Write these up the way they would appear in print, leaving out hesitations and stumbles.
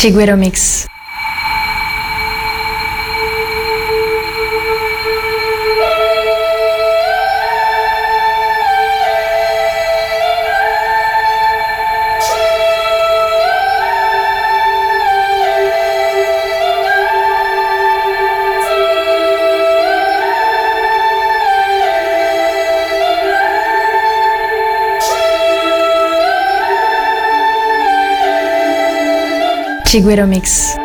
Chiguero Mix. Chiguero Mix.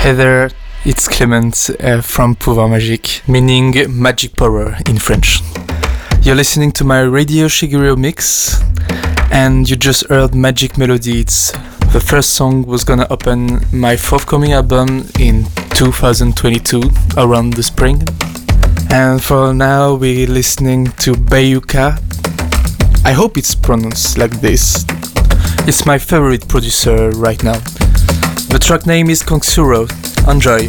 Hey there, it's Clement from Pouvoir Magique, meaning magic power in French. You're listening to my Radio Chiguero mix, and you just heard Magic Melody. The first song was gonna open my forthcoming album in 2022, around the spring. And for now we're listening to Bayuka. I hope it's pronounced like this. It's my favorite producer right now. The track name is Kongsuro. Enjoy.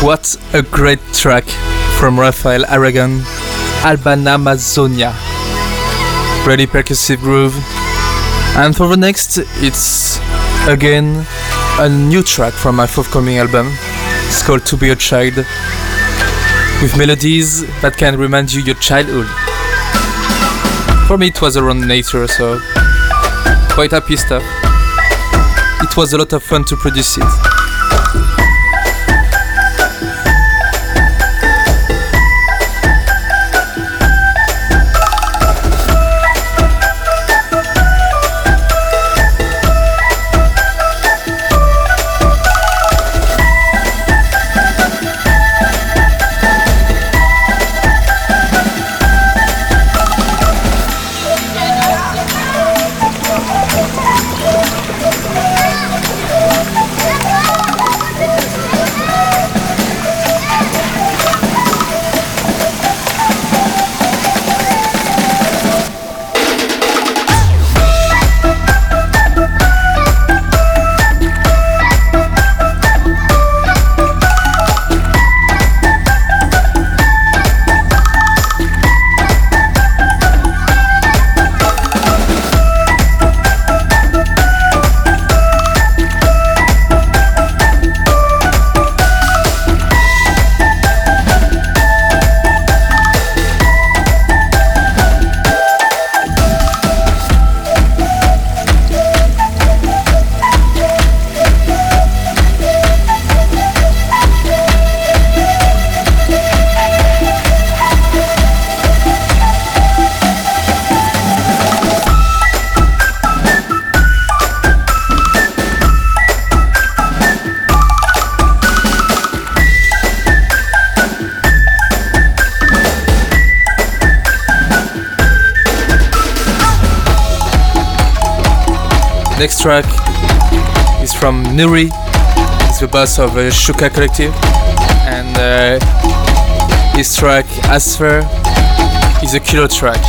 What a great track from Rafael Aragon Alban Amazonia. Pretty percussive groove. And for the next, it's again a new track from my forthcoming album. It's called To Be a Child, with melodies that can remind you your childhood. For me it was around nature, so quite happy stuff. It was a lot of fun to produce it. Next track is from Nuri. He's the boss of Shukka Collective, and his track Asfer is a killer track.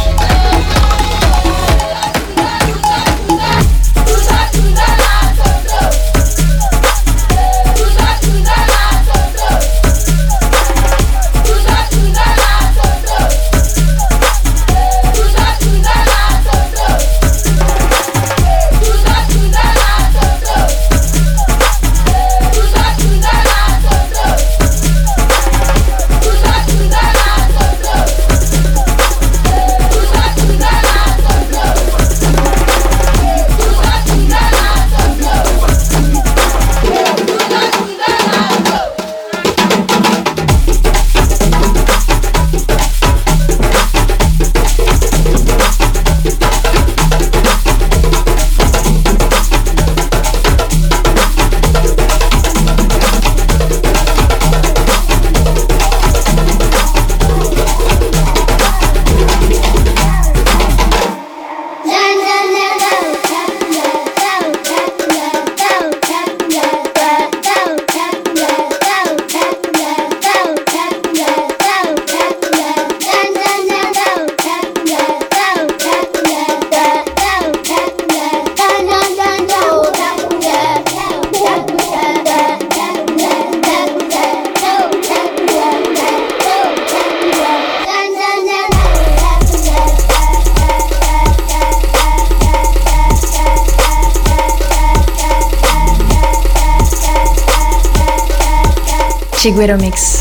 Chiguero Mix.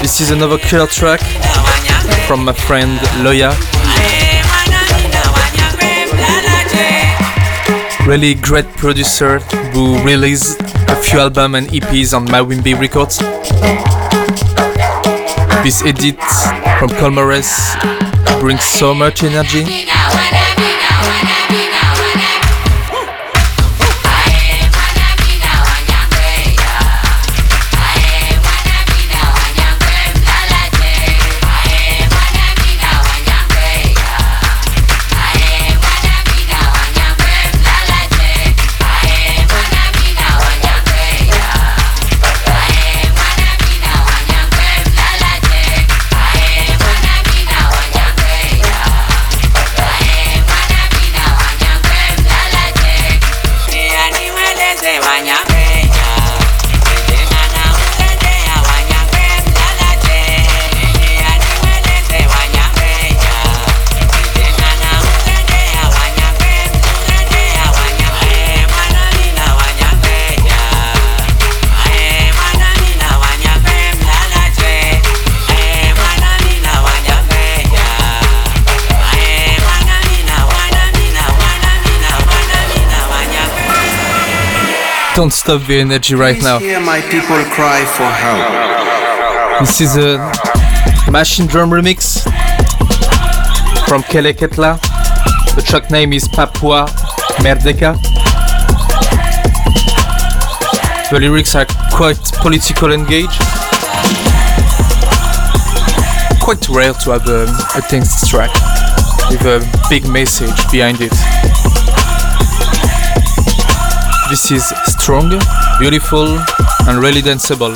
This is another killer track from my friend Loya. Really great producer who released a few albums and EPs on Mawimbi Records. This edit from Colmores brings so much energy. Don't stop the energy right now. Please hear my people cry for help. This is a Machine Drum remix from Keleketla. The track name is Papua Merdeka. The lyrics are quite political and engaged. Quite rare to have a tense track with a big message behind it. This is strong, beautiful, and really danceable.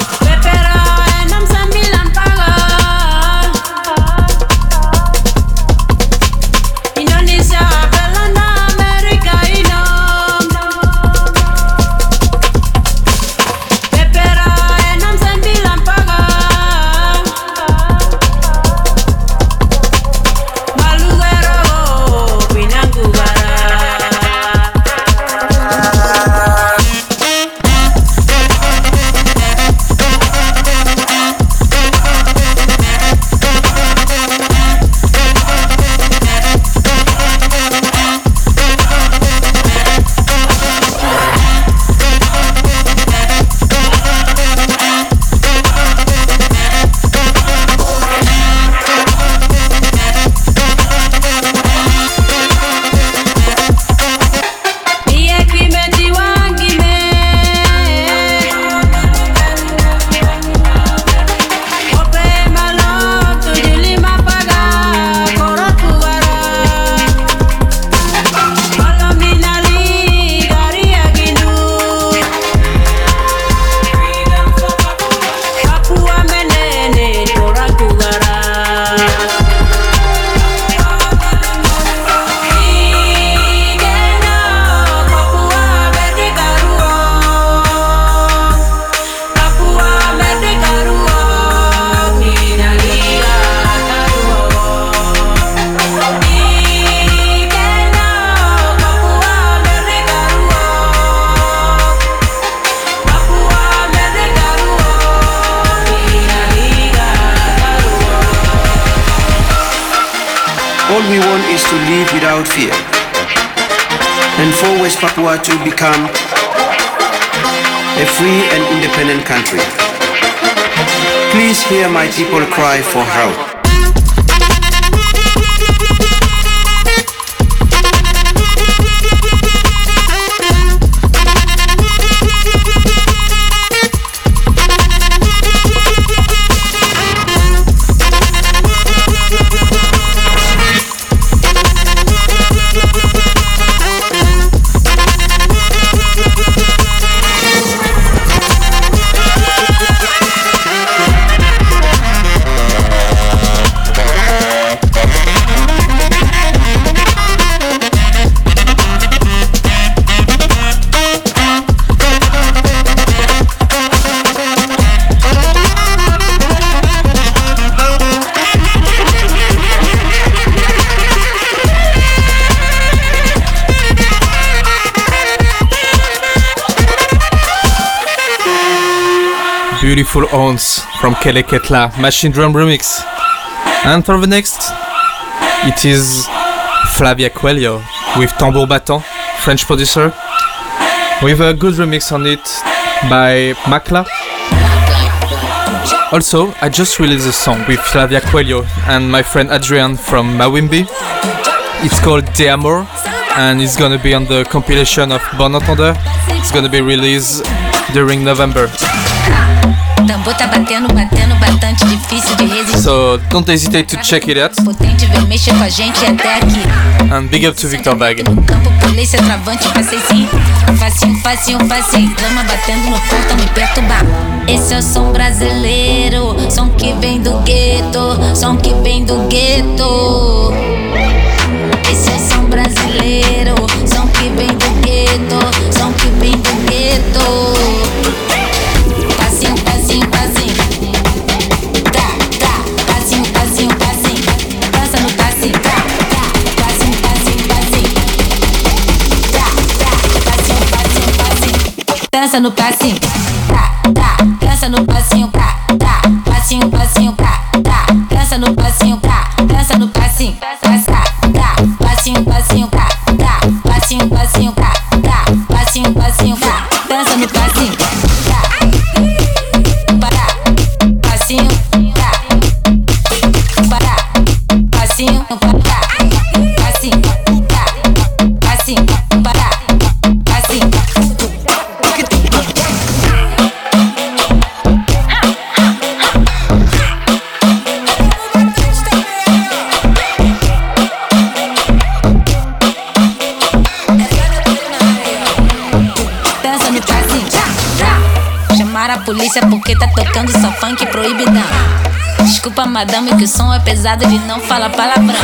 To become a free and independent country. Please hear my people cry for help. Beautiful horns from Keleketla, Machine Drum remix. And for the next, it is Flavia Coelho with Tambour Baton, French producer, with a good remix on it by Makla. Also, I just released a song with Flavia Coelho and my friend Adrian from Mawimbi. It's called De Amor, and it's gonna be on the compilation of Bon Entender. It's gonna be released during November. So don't hesitate to check it out. And big up to Victor Bagg. Esse é o som brasileiro, som que vem do gueto, som que vem do gueto. Esse é o som brasileiro, som que vem do gueto, som que vem do gueto. Passinho, passinho, passinho. Tá, tá, passinho, passinho, passinho. Dança no passinho, tá, tá, passinho, passinho, passinho. Tá, tá, passinho, passinho, passinho. Dança no passinho. Dança no passinho, tá, tá, passinho, passinho, tá, tá. Dança no passinho, tá, dança no passinho, tá, tá. Passinho, passinho, tá, tá. Passinho, passinho, tá, tá. Passinho, passinho, tá. Dança no passinho, tá. Para, passinho, tá. Para, passinho, tá. Passinho, tá. Passinho, para, passinho. Polícia porque tá tocando só funk proibidão. Desculpa madame que o som é pesado de não falar palavrão.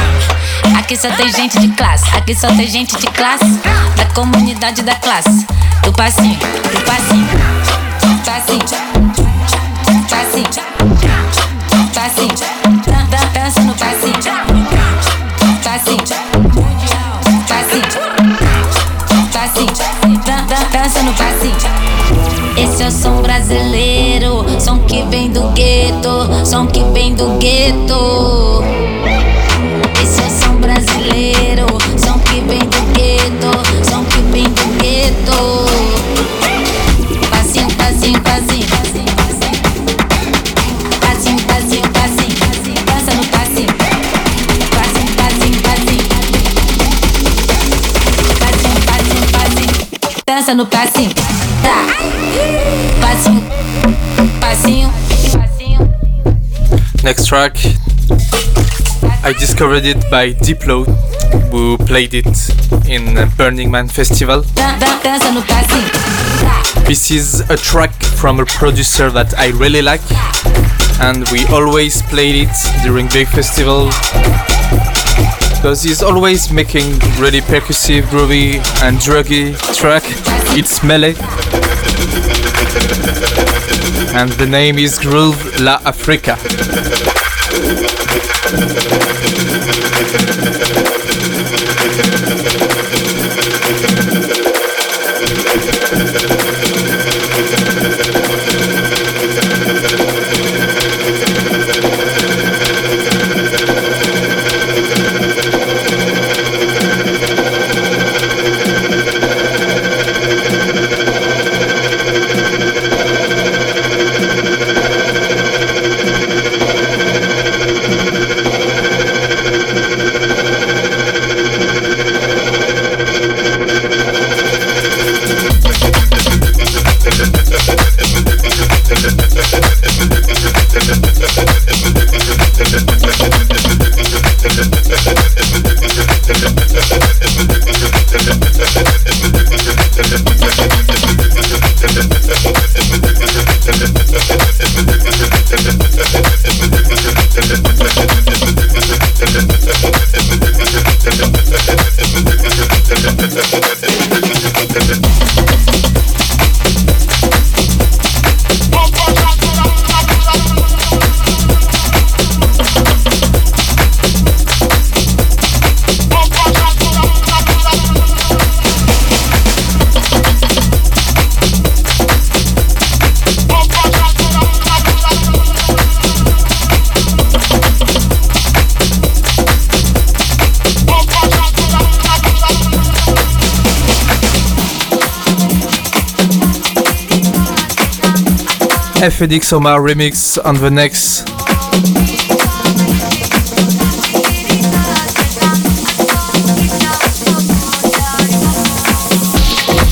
Aqui só tem gente de classe, aqui só tem gente de classe. Da comunidade da classe. Do passinho, do passinho. Passinho, passinho, passinho. Dança no passinho. Passinho, passinho, passinho. Dança no passinho. Esse é o som brasileiro, som que vem do gueto, som que vem do gueto. Esse é o som brasileiro, som que vem do gueto, som que vem do gueto. Passinho, passinho, passinho. Passinho, passinho, passinho. Dança no passinho. Passinho, passinho, passinho. Passinho, passinho, passinho. Dança no passinho. Next track, I discovered it by Diplo, who played it in Burning Man festival. This is a track from a producer that I really like, and we always played it during big festival because he's always making really percussive, groovy and druggy track. It's Melee. And the name is Groove La Africa. FNX Omar remix on the next.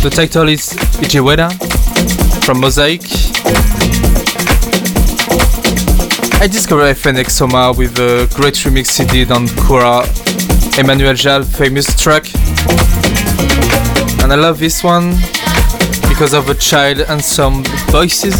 The title is Ijiweta from Mosaic. I discovered FNX Omar with a great remix he did on Kora, Emmanuel Jal famous track. And I love this one because of the child and some voices.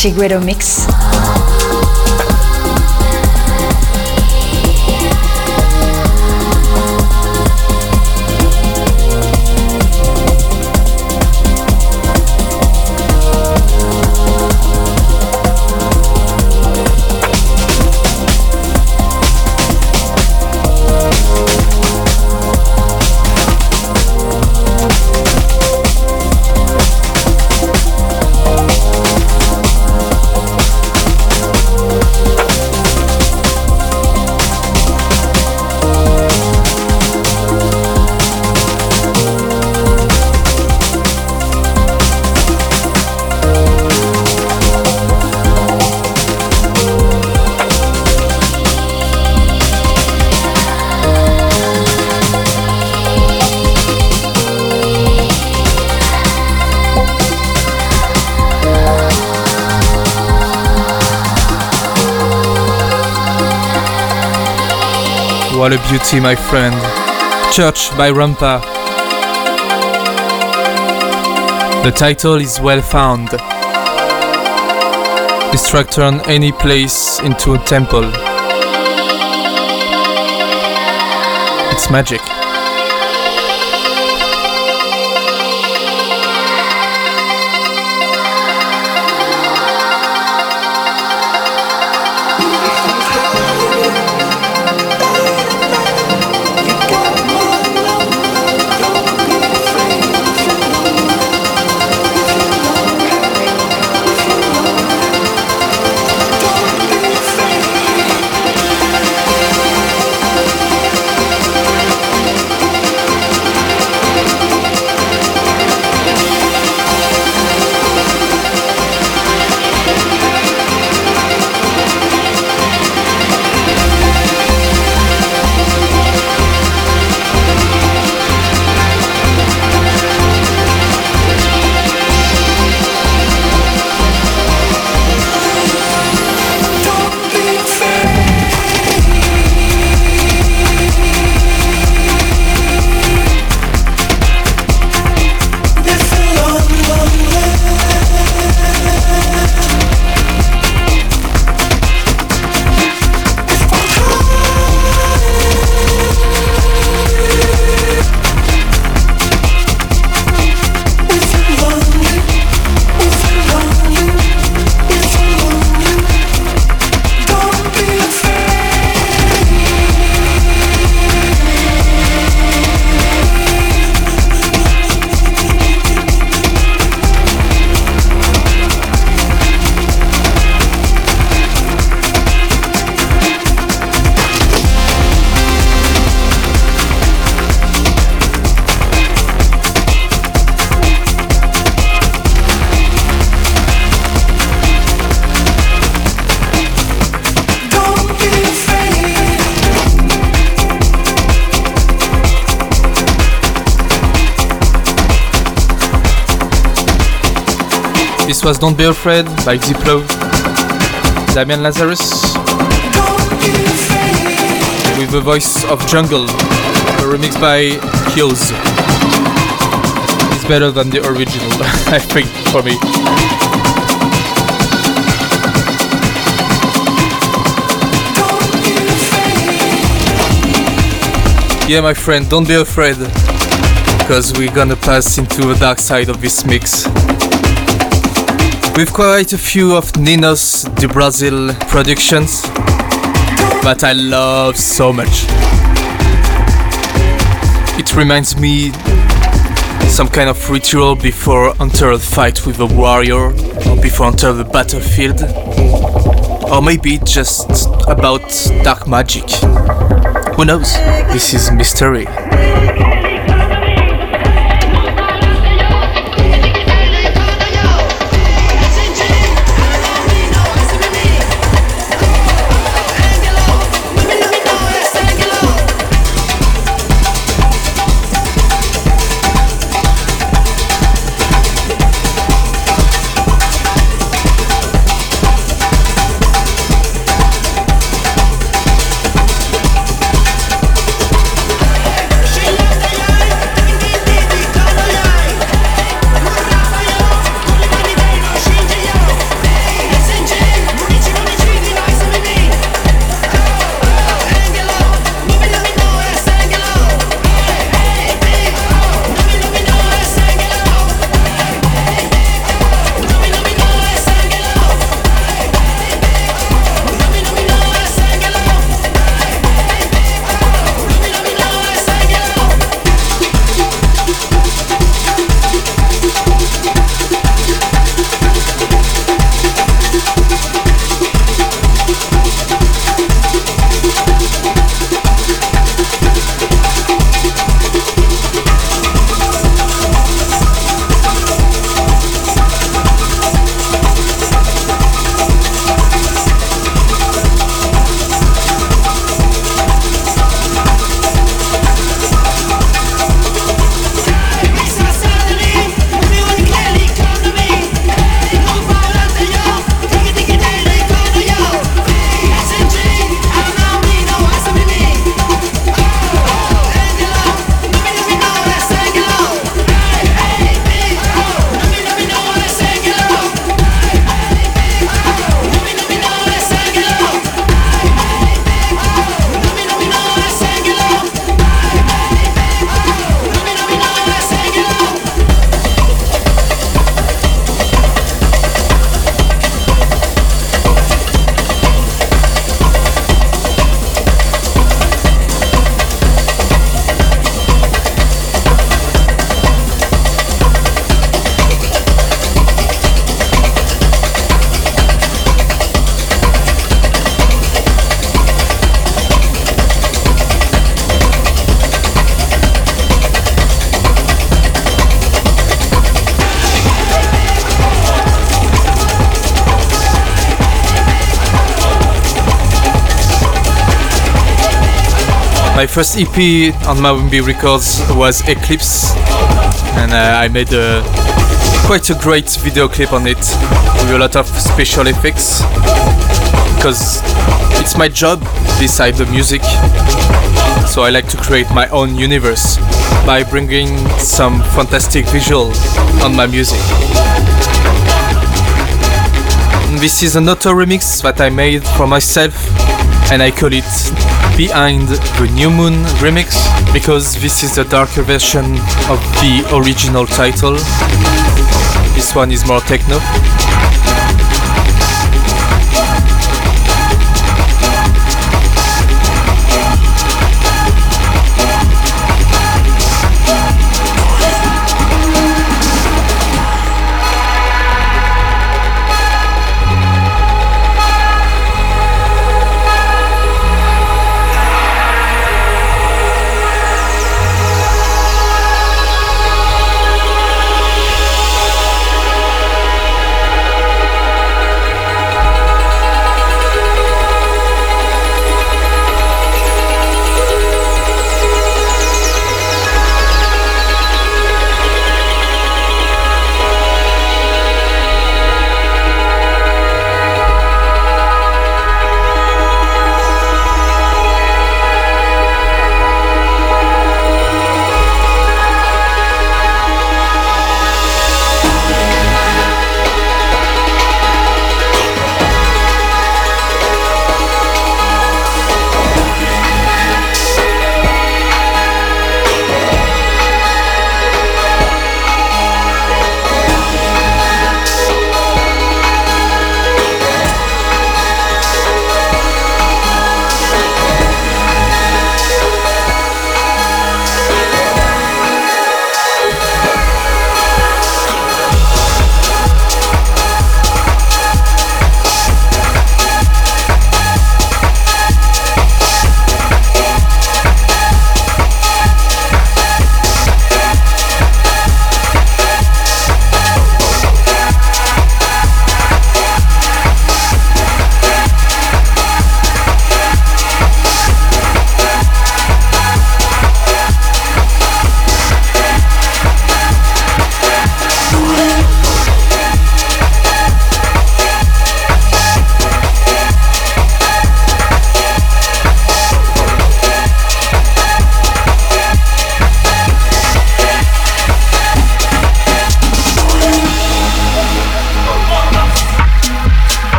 Chiguero Mix. what a beauty, my friend. Church by Rampa. The title is well found. This track turns any place into a temple. It's magic. This was Don't Be Afraid by Diplo, Damian Lazarus, with the voice of Jungle, a remix by Kills. It's better than the original, I think, for me. Yeah, my friend, don't be afraid, because we're gonna pass into the dark side of this mix. With quite a few of Nino's de Brazil productions, but I love so much. It reminds me some kind of ritual before enter a fight with a warrior, or before enter the battlefield, or maybe just about dark magic. Who knows? This is mystery. my first EP on Mawimbi Records was Eclipse, and I made quite a great video clip on it with a lot of special effects, because it's my job beside the music, so I like to create my own universe by bringing some fantastic visual on my music. This is an auto remix that I made for myself, and I call it Behind the New Moon remix, because this is the darker version of the original title. This one is more techno.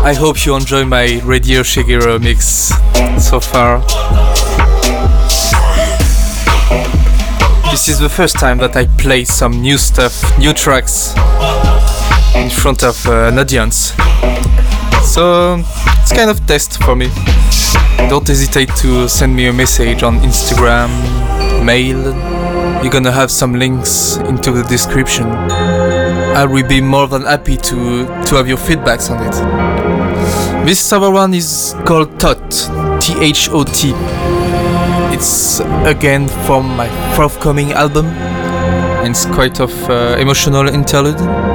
I hope you enjoy my Radio Shigeru mix so far. This is the first time that I play some new stuff, new tracks in front of an audience. So it's kind of a test for me. Don't hesitate to send me a message on Instagram, mail. You're gonna have some links into the description. I will be more than happy to have your feedbacks on it. This other one is called Thought, T-H-O-T. It's again from my forthcoming album, and it's quite of emotional interlude.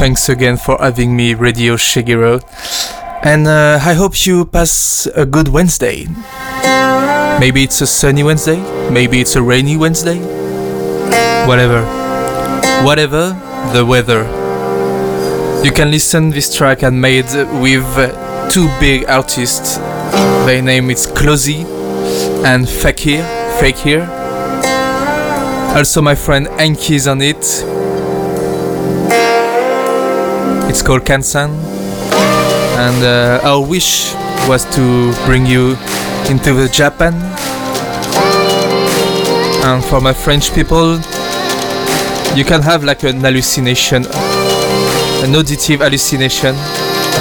Thanks again for having me, Radio Shigeru. And I hope you pass a good Wednesday. Maybe it's a sunny Wednesday, maybe it's a rainy Wednesday. Whatever. Whatever the weather. You can listen this track I made with two big artists. Their name is Closey and Fakear. Also my friend Enki is on it. It's called Kansan. And our wish was to bring you into the Japan. And for my French people, you can have like an hallucination, an auditive hallucination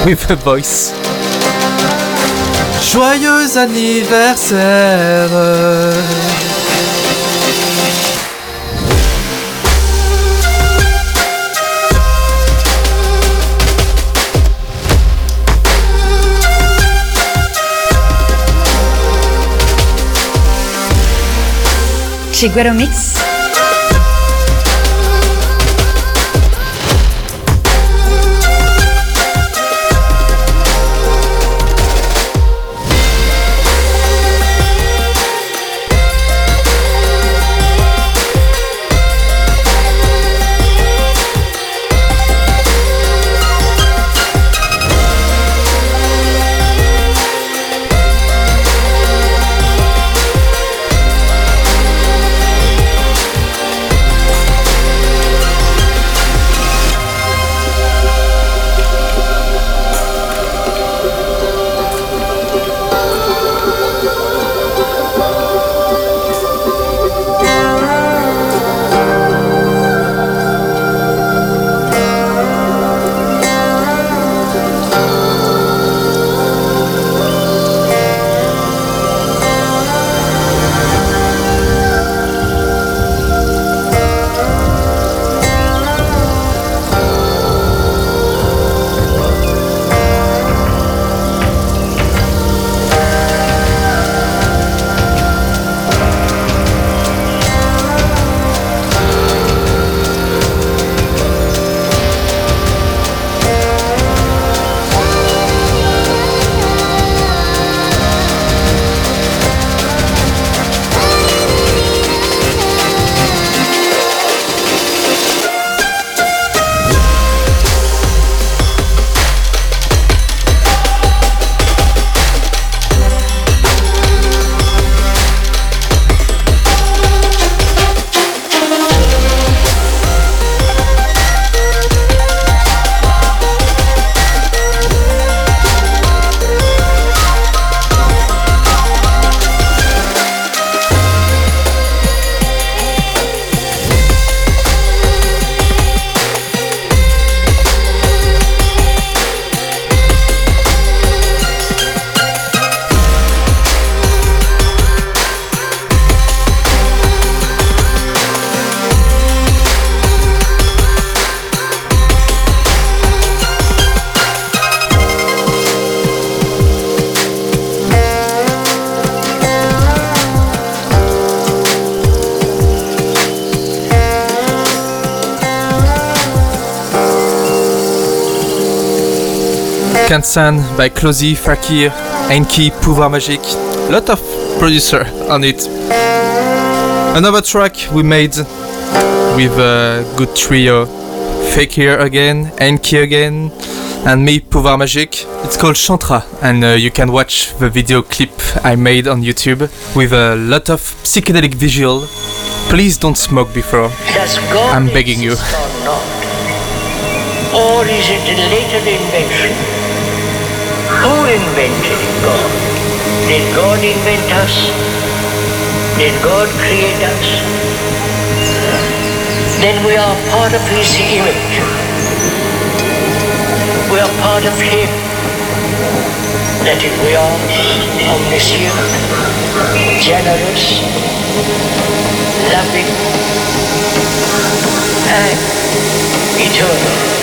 with a voice. Joyeux anniversaire. Chiguero Mix. Kansan by Closey, Fakear, Enki, Pouvoir Magique. Lot of producer on it. Another track we made with a good trio. Fakear again, Enki again, and me, Pouvoir Magique. It's called Chantra, and you can watch the video clip I made on YouTube with a lot of psychedelic visual. Please don't smoke before. I'm begging you. Or is it a later invention? Who invented God? Did God invent us? Did God create us? Then we are part of His image. We are part of Him. That is, we are omniscient, generous, loving, and eternal.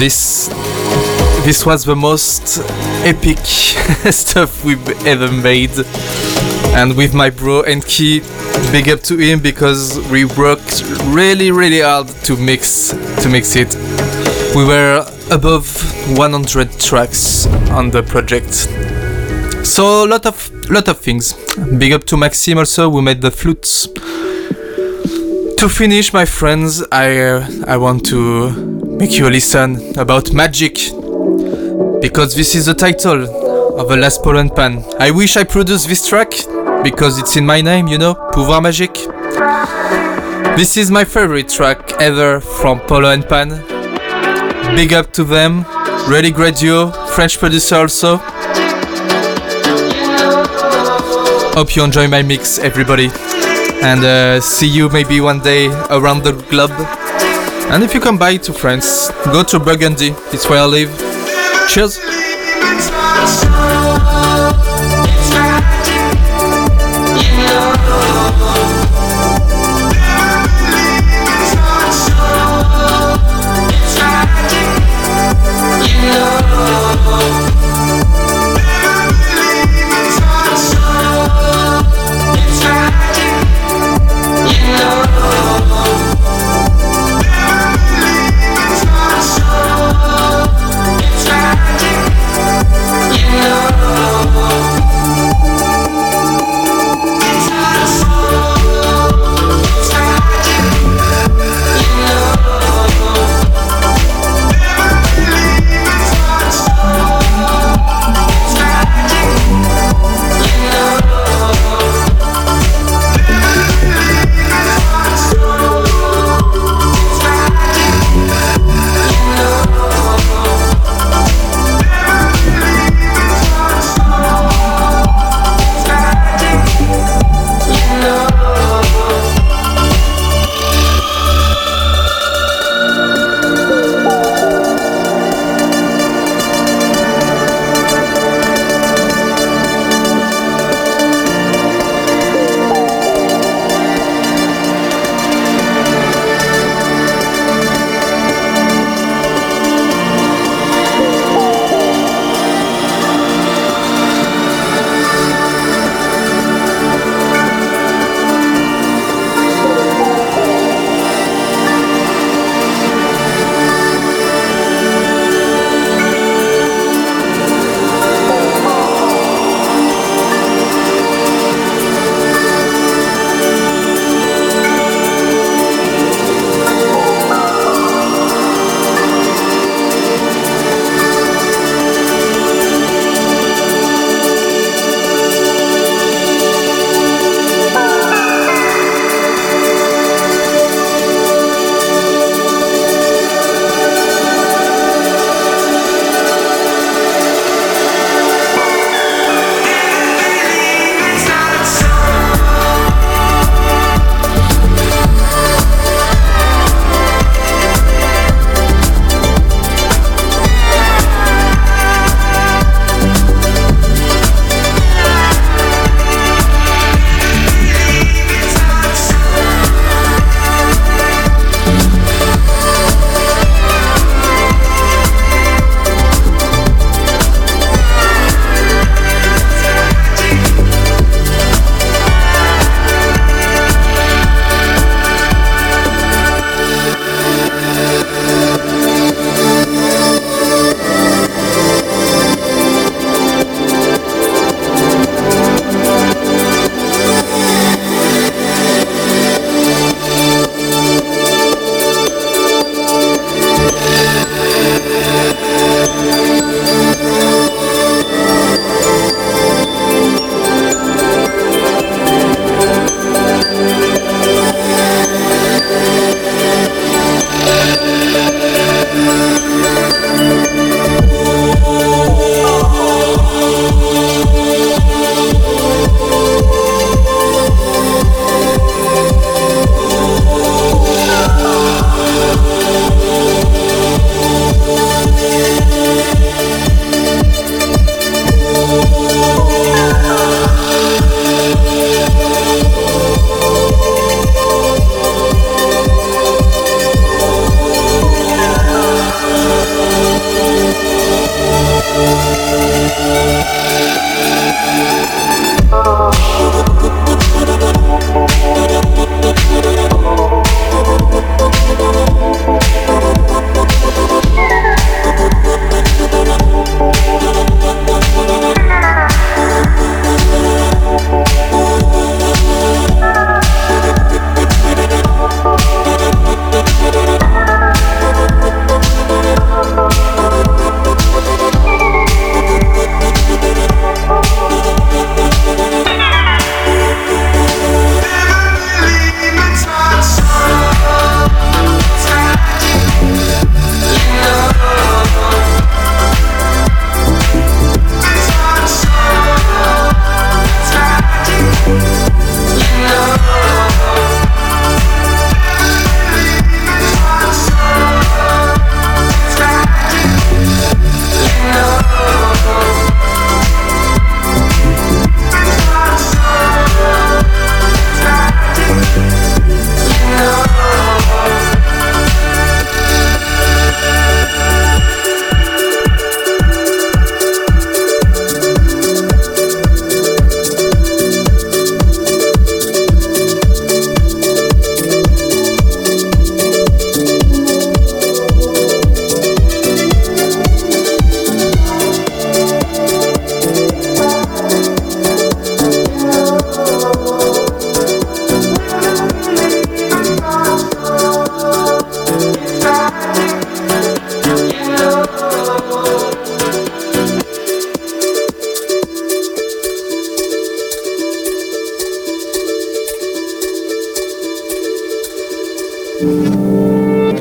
This was the most epic stuff we've ever made. And with my bro Enki, big up to him because we worked really hard to mix it. We were above 100 tracks on the project. So lot of things. Big up to Maxime also, who made the flutes. To finish, my friends, I want to make you listen about magic, because this is the title of the last Polo and Pan. I wish I produced this track because it's in my name, you know, Pouvoir Magique. This is my favorite track ever from Polo and Pan. Big up to them, really great duo, French producer also. Hope you enjoy my mix, everybody, and see you maybe one day around the globe. And if you come by to France, go to Burgundy, it's where I live. Cheers!